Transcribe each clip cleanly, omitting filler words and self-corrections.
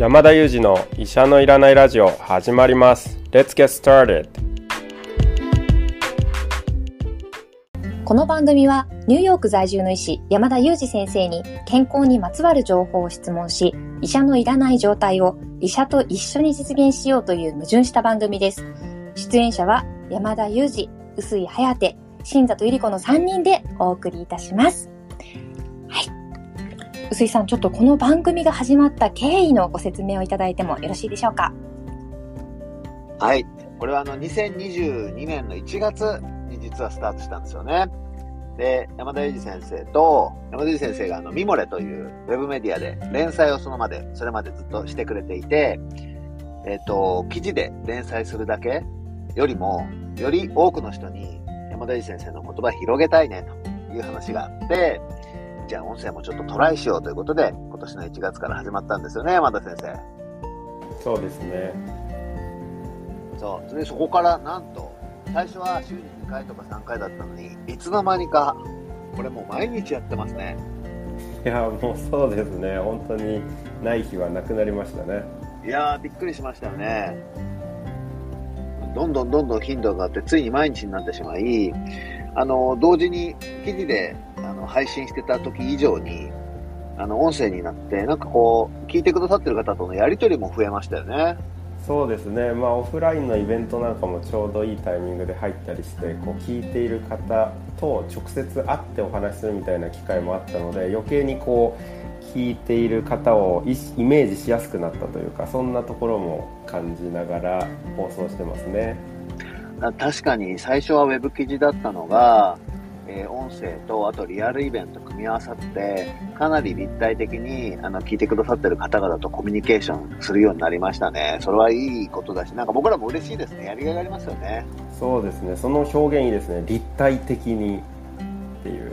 山田裕二の医者のいらないラジオ始まります。 Let's get started。 この番組はニューヨーク在住の医師山田裕二先生に健康にまつわる情報を質問し、医者のいらない状態を医者と一緒に実現しようという矛盾した番組です。出演者は山田裕二、薄井颯、新里百合子の3人でお送りいたします。薄井さん、ちょっとこの番組が始まった経緯のご説明をいただいてもよろしいでしょうか。はい、これは2022年の1月に実はスタートしたんですよね。で、山田裕二先生とミモレというウェブメディアで連載をそれまでずっとしてくれていて、記事で連載するだけよりもより多くの人に山田裕二先生の言葉広げたいねという話があって、じゃあ音声もちょっとトライしようということで今年の1月から始まったんですよね、山田先生。そうですね。そこからなんと最初は週に2回とか3回だったのに、いつの間にかこれもう毎日やってますね。いや、もうそうですね、本当にない日はなくなりましたね。いやー、びっくりしましたよね。どんどん頻度があって、ついに毎日になってしまい、同時に記事で配信してた時以上に音声になって、なんかこう聞いてくださってる方とのやり取りも増えましたよね。そうですね、まあ、オフラインのイベントなんかもちょうどいいタイミングで入ったりして、こう聞いている方と直接会ってお話しするみたいな機会もあったので、余計にこう聞いている方をイメージしやすくなったというか、そんなところも感じながら放送してますね。確かに最初はウェブ記事だったのが音声とあとリアルイベント組み合わさって、かなり立体的に聞いてくださってる方々とコミュニケーションするようになりましたね。それはいいことだし、なんか僕らも嬉しいですね。やりがいがありますよね。そうですね、その表現いいですね、立体的にっていう。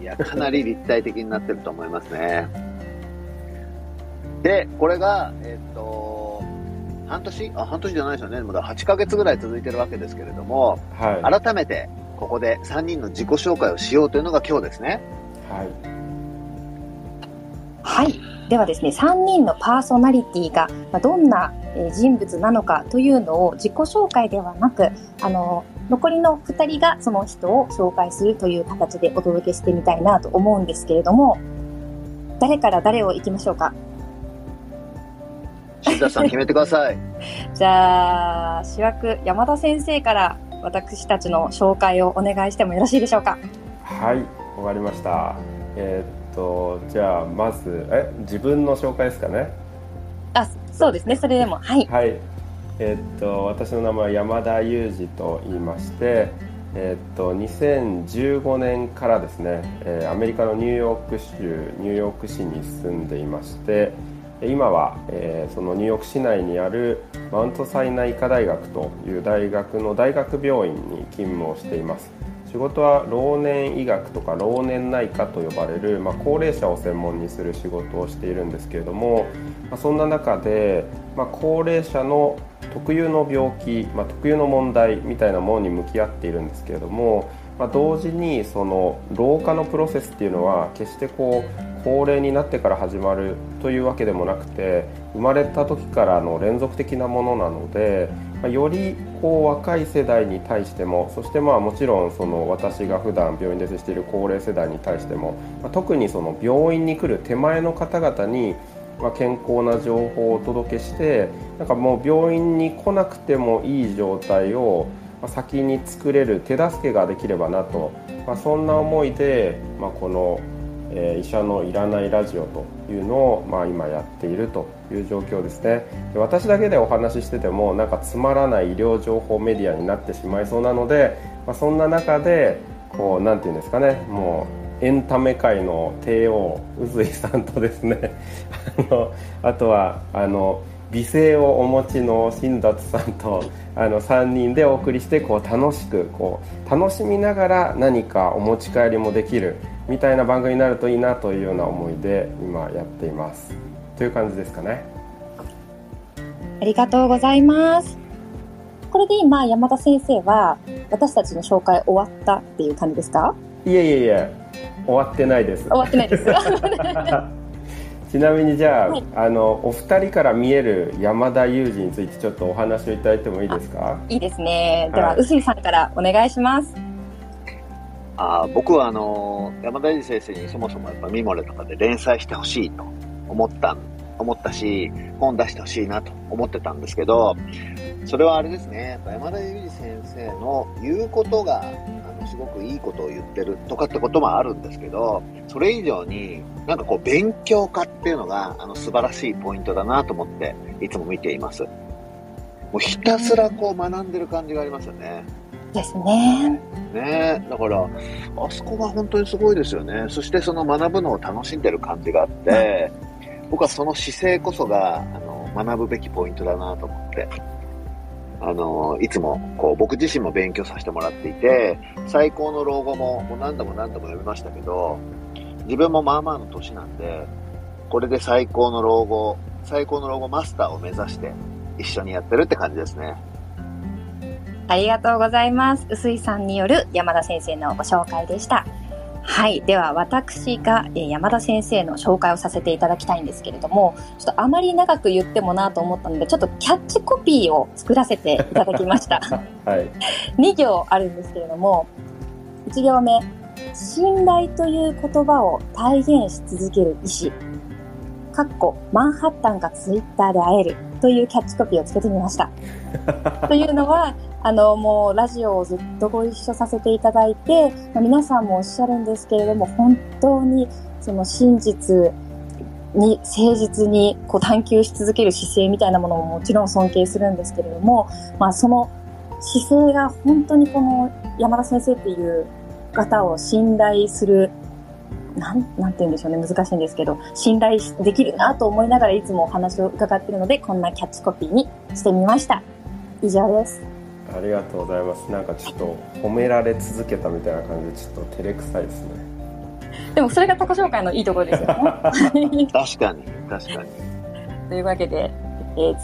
いや、かなり立体的になってると思いますね。で、これが半年じゃないですよね、まだ8ヶ月ぐらい続いてるわけですけれども、はい、改めてここで3人の自己紹介をしようというのが今日ですね。はい、ではですね、3人のパーソナリティがどんな人物なのかというのを自己紹介ではなく、残りの2人がその人を紹介するという形でお届けしてみたいなと思うんですけれども、誰から誰をいきましょうか。志田さん決めてください。じゃあ主役山田先生から私たちの紹介をお願いしてもよろしいでしょうか。はい、わかりました。じゃあまず自分の紹介ですかね。あ、そうですね、それでもはい、はい、私の名前は山田裕二と言いまして、2015年からですね、アメリカのニューヨーク市に住んでいまして、今は、そのニューヨーク市内にあるマウントサイナ医科大学という大学の大学病院に勤務をしています。仕事は老年医学とか老年内科と呼ばれる、高齢者を専門にする仕事をしているんですけれども、そんな中で、高齢者の特有の病気、特有の問題みたいなものに向き合っているんですけれども、同時にその老化のプロセスっていうのは決してこう高齢になってから始まるというわけでもなくて、生まれた時からの連続的なものなので、よりこう若い世代に対しても、そしてもちろんその私が普段病院で接している高齢世代に対しても、特にその病院に来る手前の方々に健康な情報をお届けして、なんかもう病院に来なくてもいい状態を先に作れる手助けができればなと、そんな思いで、この医者のいらないラジオというのを、今やっているという状況ですね。で、私だけでお話ししててもなんかつまらない医療情報メディアになってしまいそうなので、そんな中でこう、なんていうんですかね、もうエンタメ界の帝王薄井さんとですねあとは美声をお持ちの新里さんと3人でお送りして、こう楽しく楽しみながら何かお持ち帰りもできるみたいな番組になるといいなというような思いで今やっていますという感じですかね。ありがとうございます。これで今山田先生は私たちの紹介終わったっていう感じですか。いえいえいえ、終わってないです。ちなみにじゃあ、はい、お二人から見える山田裕二についてちょっとお話をいただいてもいいですか？いいですね。では、はい、臼井さんからお願いします。僕は山田裕二先生にそもそもやっぱミモレとかで連載してほしいと思ったし、本出してほしいなと思ってたんですけど、それはあれですね、山田裕二先生の言うことがすごくいいことを言ってるとかってこともあるんですけど、それ以上になんかこう勉強家っていうのが素晴らしいポイントだなと思っていつも見ています。もうひたすらこう学んでる感じがありますよね。ですね。ね、だからあそこが本当にすごいですよね。そしてその学ぶのを楽しんでる感じがあって、僕はその姿勢こそが学ぶべきポイントだなと思って。いつもこう僕自身も勉強させてもらっていて、最高の老後も何度も読みましたけど、自分もまあまあの年なんで、これで最高の老後マスターを目指して一緒にやってるって感じですね。ありがとうございます。臼井さんによる山田先生のご紹介でした。はい、では私が山田先生の紹介をさせていただきたいんですけれども、ちょっとあまり長く言ってもなと思ったので、ちょっとキャッチコピーを作らせていただきました、はい、2行あるんですけれども、1行目、信頼という言葉を体現し続ける意志、かっこマンハッタンかツイッターで会えるというキャッチコピーをつけてみましたというのは、もうラジオをずっとご一緒させていただいて、皆さんもおっしゃるんですけれども、本当にその真実に誠実にこう探求し続ける姿勢みたいなものももちろん尊敬するんですけれども、まあ、その姿勢が本当にこの山田先生っていう方を信頼する、なんて言うんでしょうね、難しいんですけど、信頼できるなと思いながらいつもお話を伺っているので、こんなキャッチコピーにしてみました。以上です。ありがとうございます。なんかちょっと褒められ続けたみたいな感じで、ちょっと照れくさいですね。でもそれが他己紹介のいいところですよね確かにというわけで、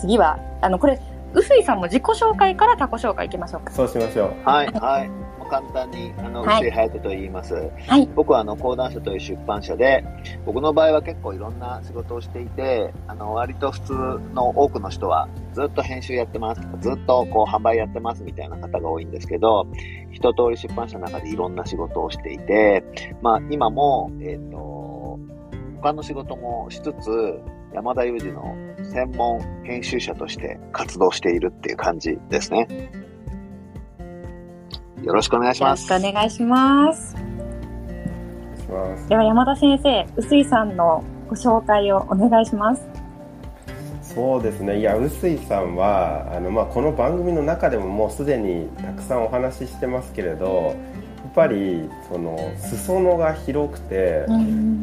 次はこれ臼井さんも自己紹介から他己紹介いきましょうか。そうしましょう。はいはい簡単に臼井隼と言います、はい、僕は講談社という出版社で、僕の場合は結構いろんな仕事をしていて、割と普通の多くの人はずっと編集やってます、ずっとこう販売やってますみたいな方が多いんですけど、一通り出版社の中でいろんな仕事をしていて、まあ、今も、他の仕事もしつつ山田裕二の専門編集者として活動しているっていう感じですね。よろしくお願いします。よろしくお願いします。では山田先生、臼井さんのご紹介をお願いします。そうですね。いや、臼井さんはまあこの番組の中でももうすでにたくさんお話ししてますけれど、やっぱりその裾野が広くて、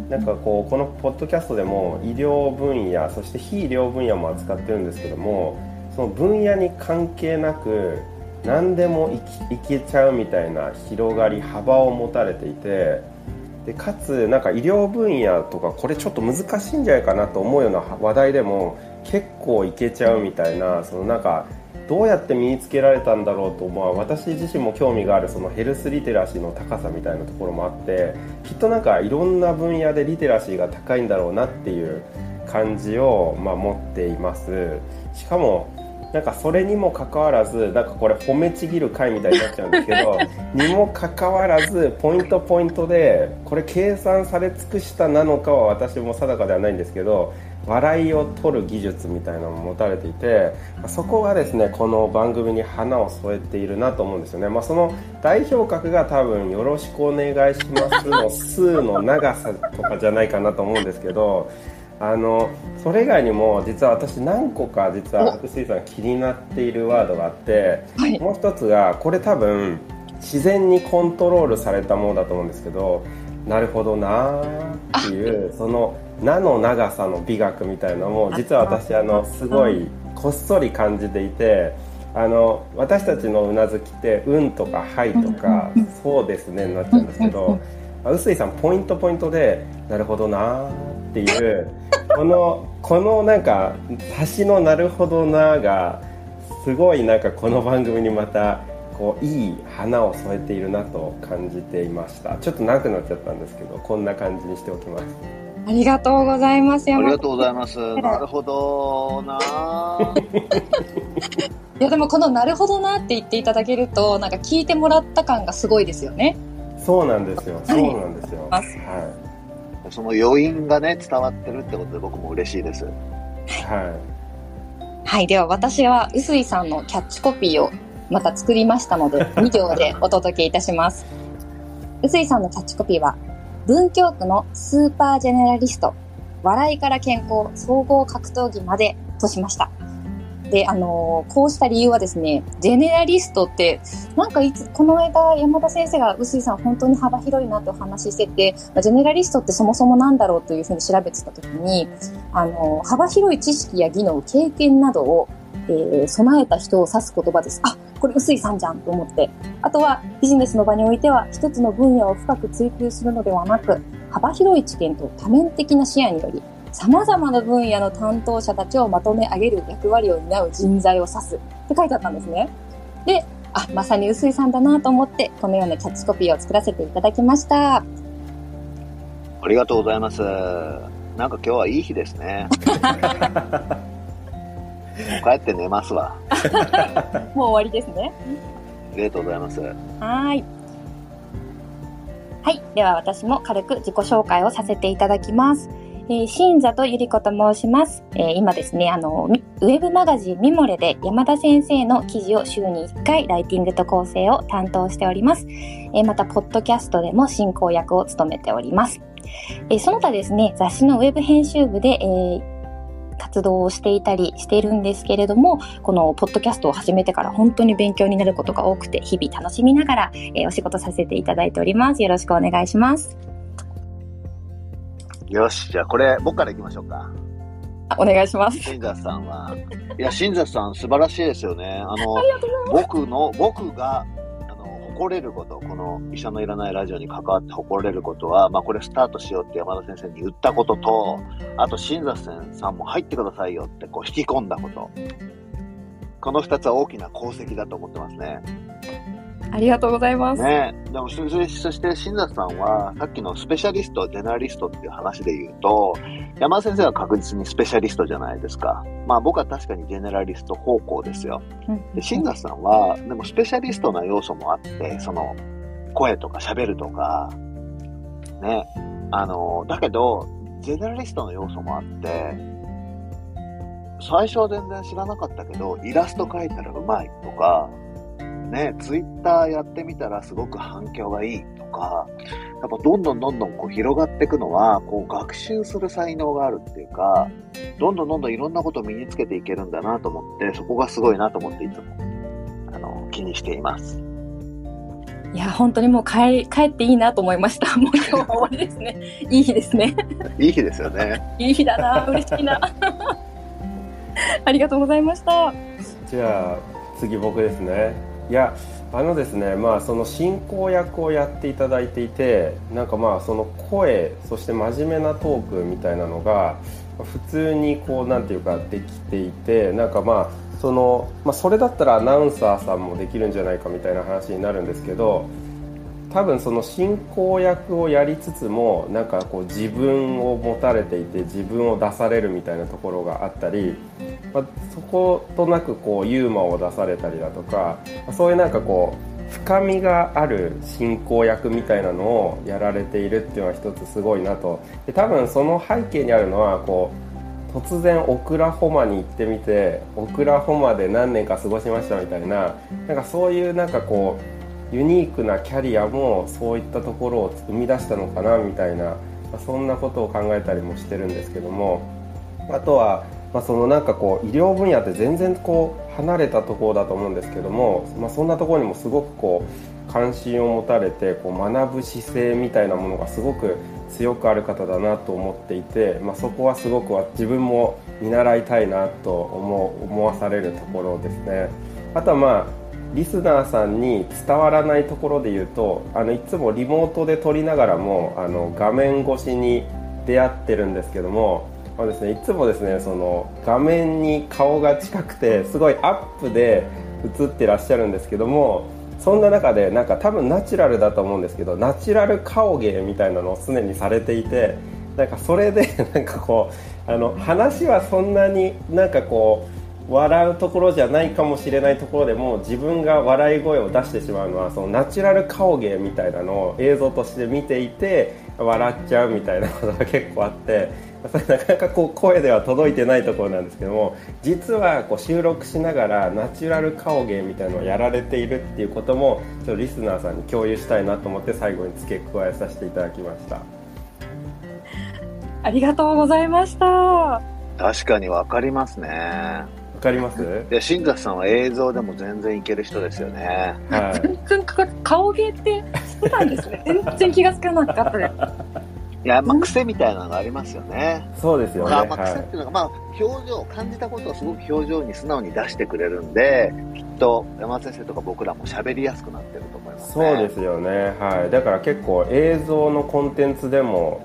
なんかこうこのポッドキャストでも医療分野、そして非医療分野も扱ってるんですけども、その分野に関係なく何でもいけちゃうみたいな広がり幅を持たれていて、でかつなんか医療分野とかこれちょっと難しいんじゃないかなと思うような話題でも結構いけちゃうみたいな、そのなんかどうやって身につけられたんだろうと、まあ、私自身も興味があるそのヘルスリテラシーの高さみたいなところもあって、きっとなんかいろんな分野でリテラシーが高いんだろうなっていう感じを、まあ、持っています。しかもなんかそれにもかかわらず、なんかこれ褒めちぎる回みたいになっちゃうんですけどにもかかわらずポイントでこれ計算され尽くしたなのかは私も定かではないんですけど、笑いを取る技術みたいなのも持たれていて、そこがですねこの番組に花を添えているなと思うんですよね。まあ、その代表格が多分よろしくお願いしますの数の長さとかじゃないかなと思うんですけど、それ以外にも実は私何個か実は臼井さん気になっているワードがあって、はい、もう一つがこれ多分自然にコントロールされたものだと思うんですけど、なるほどなっていうその名の長さの美学みたいなのも実は私すごいこっそり感じていて、私たちのうなずきってうんとかはいとかそうですねになっちゃうんですけど、臼井さんポイントでなるほどなっていうこのなんか差しのなるほどながすごいなんかこの番組にまたこういい花を添えているなと感じていました。ちょっと長くなっちゃったんですけど、こんな感じにしておきます。ありがとうございます。ありがとうございます。なるほどな。いやでもこのなるほどなって言っていただけるとなんか聞いてもらった感がすごいですよね。そうなんですよ。そうなんですよ。はい。その余韻がね伝わってるってことで僕も嬉しいです。はい。はい、では私は臼井さんのキャッチコピーをまた作りましたので2行でお届けいたします。臼井さんのキャッチコピーは。文京区のスーパージェネラリスト、笑いから健康、総合格闘技までとしました。で、こうした理由はですね、ジェネラリストって、なんかこの間山田先生が臼井さん本当に幅広いなってお話ししてて、ジェネラリストってそもそもなんだろうというふうに調べてたときに、幅広い知識や技能、経験などを、備えた人を指す言葉です。あ、これ臼井さんじゃんと思って。あとはビジネスの場においては一つの分野を深く追求するのではなく、幅広い知見と多面的な視野により、様々な分野の担当者たちをまとめ上げる役割を担う人材を指すって書いてあったんですね。で、あ、まさに臼井さんだなと思って、このようなキャッチコピーを作らせていただきました。ありがとうございます。なんか今日はいい日ですね。もう帰って寝ますわ。もう終わりですね。ありがとうございます。はい。はい。では私も軽く自己紹介をさせていただきます。新里ゆり子と申します。今ですね、ウェブマガジンミモレで山田先生の記事を週に1回ライティングと構成を担当しております。また、ポッドキャストでも進行役を務めております。その他ですね、雑誌のウェブ編集部で、活動をしていたりしているんですけれども、このポッドキャストを始めてから本当に勉強になることが多くて、日々楽しみながら、お仕事させていただいております。よろしくお願いします。よし、じゃあこれ僕からいきましょうか。お願いします。新里さんは、いや新里さん素晴らしいですよね。僕が誇れること、この医者のいらないラジオに関わって誇れることは、まあこれスタートしようって山田先生に言ったことと、あと新里さんも入ってくださいよってこう引き込んだこと、この2つは大きな功績だと思ってますね。ありがとうございます。ね、でもそして新里さんはさっきのスペシャリスト、ジェネラリストっていう話で言うと、山田先生は確実にスペシャリストじゃないですか。まあ僕は確かにジェネラリスト方向ですよ。で、新里さんはでもスペシャリストな要素もあって、その声とか喋るとかね、だけどジェネラリストの要素もあって。最初は全然知らなかったけどイラスト描いたらうまいとか。ね、ツイッターやってみたらすごく反響がいいとか、やっぱどんどんこう広がっていくのはこう学習する才能があるっていうか、どんどんいろんなことを身につけていけるんだなと思って、そこがすごいなと思っていつも気にしています。いや本当にもう帰っていいなと思いました。もう今日は終わりですね。いい日ですね。いい日ですよね。いい日だな、嬉しいな。ありがとうございました。じゃあ次僕ですね。いやですね、まあその進行役をやっていただいていて、なんかまあその声、そして真面目なトークみたいなのが普通にこうなんていうかできていて、なんかまあその、まあ、それだったらアナウンサーさんもできるんじゃないかみたいな話になるんですけど、多分その進行役をやりつつもなんかこう自分を持たれていて自分を出されるみたいなところがあったり、まあ、そことなくこうユーモアを出されたりだとか、そういうなんかこう深みがある進行役みたいなのをやられているっていうのは一つすごいなと。で多分その背景にあるのはこう突然オクラホマに行ってみてオクラホマで何年か過ごしましたみたいな、なんかそういうなんかこうユニークなキャリアもそういったところを生み出したのかなみたいな、そんなことを考えたりもしてるんですけども、あとは、まあ、そのなんかこう医療分野って全然こう離れたところだと思うんですけども、まあ、そんなところにもすごくこう関心を持たれてこう学ぶ姿勢みたいなものがすごく強くある方だなと思っていて、まあ、そこはすごく自分も見習いたいなと思わされるところですね。あとはまあリスナーさんに伝わらないところで言うと、いつもリモートで撮りながらも画面越しに出会ってるんですけども、まあですね、いつもですねその画面に顔が近くてすごいアップで映ってらっしゃるんですけども、そんな中でなんか多分ナチュラルだと思うんですけどナチュラル顔芸みたいなのを常にされていて、なんかそれでなんかこう話はそんなになんかこう笑うところじゃないかもしれないところでも自分が笑い声を出してしまうのはそのナチュラル顔芸みたいなのを映像として見ていて笑っちゃうみたいなことが結構あって、それなかなかこう声では届いてないところなんですけども、実はこう収録しながらナチュラル顔芸みたいなのをやられているっていうこともちょっとリスナーさんに共有したいなと思って最後に付け加えさせていただきました。ありがとうございました。確かに分かりますね。分かります。いや、新座さんは映像でも全然いける人ですよね、はい、全然顔芸ってしてたんですね全然気がつかなかったですいや、まあ、癖みたいなのがありますよね。そうですよね、まあ、癖っていうのが、はい、まあ、表情、感じたことをすごく表情に素直に出してくれるんで、きっと山田先生とか僕らも喋りやすくなってると思いますね。そうですよね、はい、だから結構映像のコンテンツでも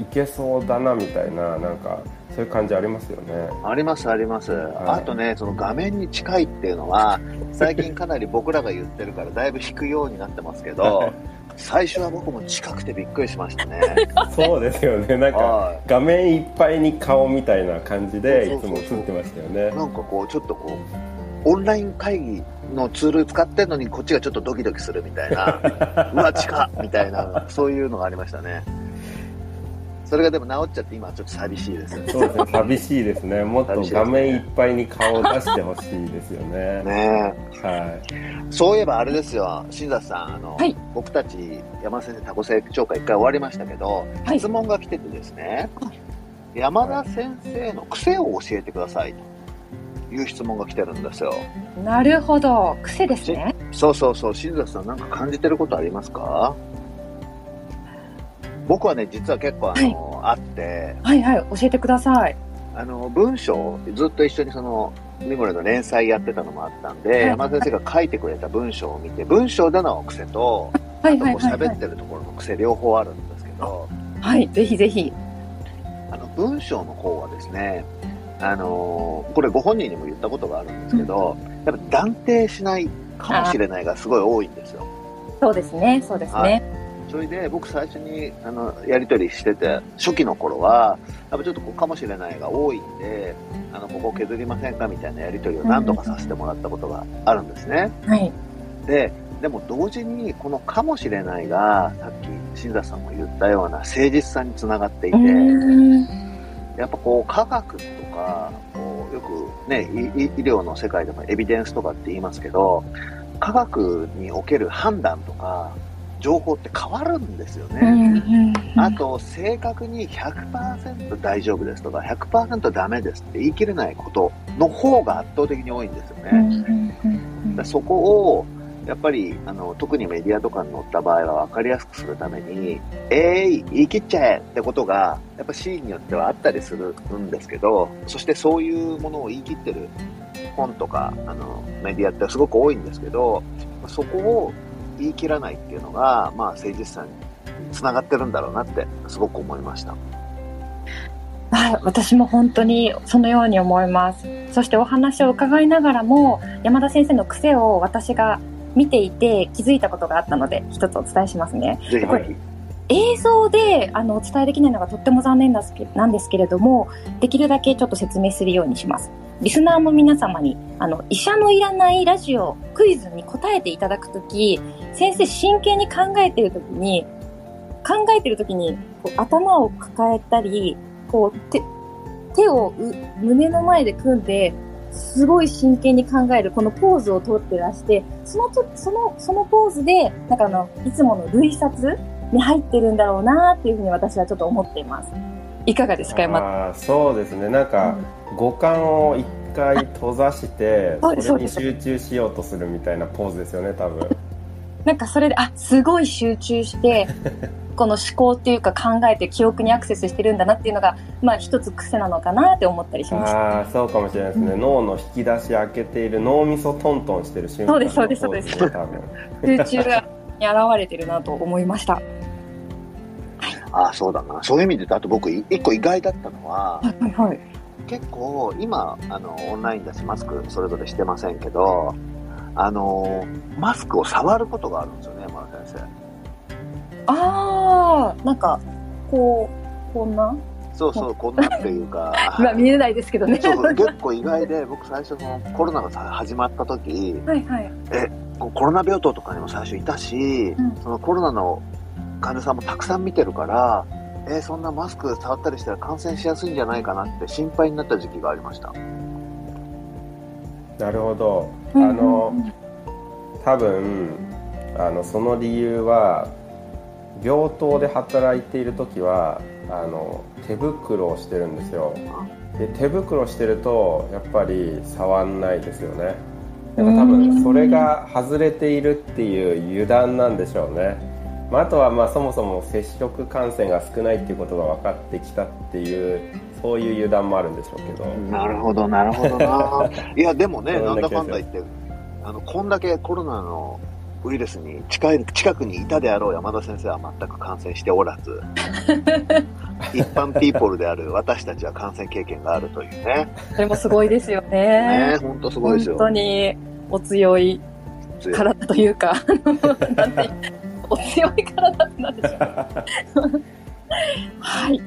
いけそうだなみたいな、なんかそういう感じありますよね。ありますあります、はい、あとね、その画面に近いっていうのは最近かなり僕らが言ってるからだいぶ引くようになってますけど最初は僕も近くてびっくりしましたねそうですよね、なんか画面いっぱいに顔みたいな感じでいつも映ってましたよね。なんかこうちょっとこうオンライン会議のツール使ってるのにこっちがちょっとドキドキするみたいなうわ近っみたいな、そういうのがありましたね。それがでも治っちゃって今ちょっと寂しいですよね。そうですね、寂しいですね。もっと画面いっぱいに顔を出してほしいですよねね、はい、そういえばあれですよ、新座さん、はい、僕たち山田先生タコ成長会1回終わりましたけど、はい、質問が来ててですね、山田先生の癖を教えてくださいという質問が来てるんですよ。なるほど、癖ですね。そうそうそう、新座さん、なんか感じてることありますか？僕はね、実は結構はい、あって、はいはい、教えてください。文章、ずっと一緒にそのミモレの連載やってたのもあったんで、はい、山田先生が書いてくれた文章を見て、文章での癖と、はいはいはいはい、あとこう喋ってるところの癖両方あるんですけど、はい、ぜひぜひ。文章の方はですね、これご本人にも言ったことがあるんですけど、うん、やっぱ断定しないかもしれないがすごい多いんですよ。そうですね、そうですね。それで僕最初にやり取りしてて初期の頃はやっぱちょっとこうかもしれないが多いんでここ削りませんかみたいなやり取りを何度かさせてもらったことがあるんですね、はい、でも同時にこのかもしれないがさっき新座さんも言ったような誠実さにつながっていて、やっぱこう科学とかこうよくね医療の世界でもエビデンスとかって言いますけど、科学における判断とか情報って変わるんですよね、あと正確に 100% 大丈夫ですとか 100% ダメですって言い切れないことの方が圧倒的に多いんですよね、だそこをやっぱり特にメディアとかに載った場合は分かりやすくするために言い切っちゃえってことがやっぱシーンによってはあったりするんですけど、そしてそういうものを言い切ってる本とかメディアってすごく多いんですけど、そこを言い切らないっていうのが、まあ、誠実さにつながってるんだろうなってすごく思いました。私も本当にそのように思います。そしてお話を伺いながらも山田先生の癖を私が見ていて気づいたことがあったので一つお伝えしますね。ぜひぜひ。映像でお伝えできないのがとっても残念なんですけれども、できるだけちょっと説明するようにします。リスナーの皆様に医者のいらないラジオクイズに答えていただくとき、先生真剣に考えてるときにこう頭を抱えたりこう手を胸の前で組んですごい真剣に考えるこのポーズをとってらして、そのポーズでなんかいつもの類冊に入ってるんだろうなっていうふうに私はちょっと思っています。いかがですか、山田。そうですね、なんか、五感を一回閉ざしてそれに集中しようとするみたいなポーズですよね、多分なんかそれですごい集中してこの思考っていうか考えて記憶にアクセスしてるんだなっていうのが、まあ、一つ癖なのかなって思ったりしました。そうかもしれないですね、脳の引き出し開けている脳みそトントンしてる瞬間のポーズ、ね、そうです多分集中がに現れてるなと思いました。そうだな、そういう意味で言うと、あと僕一個意外だったのは、はいはい、結構今オンラインだしマスクそれぞれしてませんけどマスクを触ることがあるんですよね、山田先生。なんかこうこんなそうそうこんなっていうか今見えないですけどねそう結構意外で僕最初のコロナが始まった時はい、はい、コロナ病棟とかにも最初いたし、うん、そのコロナの患者さんもたくさん見てるからそんなマスク触ったりしたら感染しやすいんじゃないかなって心配になった時期がありました。なるほど、うんうん、多分その理由は病棟で働いている時は手袋をしてるんですよ。で手袋してるとやっぱり触んないですよね。なんか多分それが外れているっていう油断なんでしょうね。まあ、あとはまあそもそも接触感染が少ないっていうことが分かってきたっていうそういう油断もあるんでしょうけど。なるほどなるほどないやでもねなんだかんだ言ってこんだけコロナのウイルスに近くにいたであろう山田先生は全く感染しておらず一般ピーポルである私たちは感染経験があるというねそれもすごいですよね。本当すごいですよ。本当にお強い体というかなんてお強い体なんでしょうはい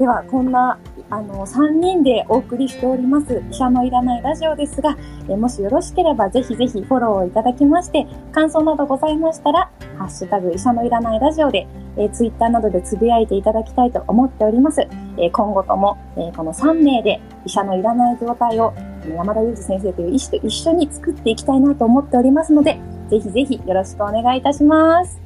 ではこんな3人でお送りしております医者のいらないラジオですがもしよろしければぜひぜひフォローをいただきまして感想などございましたらハッシュタグ医者のいらないラジオでツイッターなどでつぶやいていただきたいと思っております。今後ともこの3名で医者のいらない状態を山田裕二先生という医師と一緒に作っていきたいなと思っておりますのでぜひぜひよろしくお願いいたします。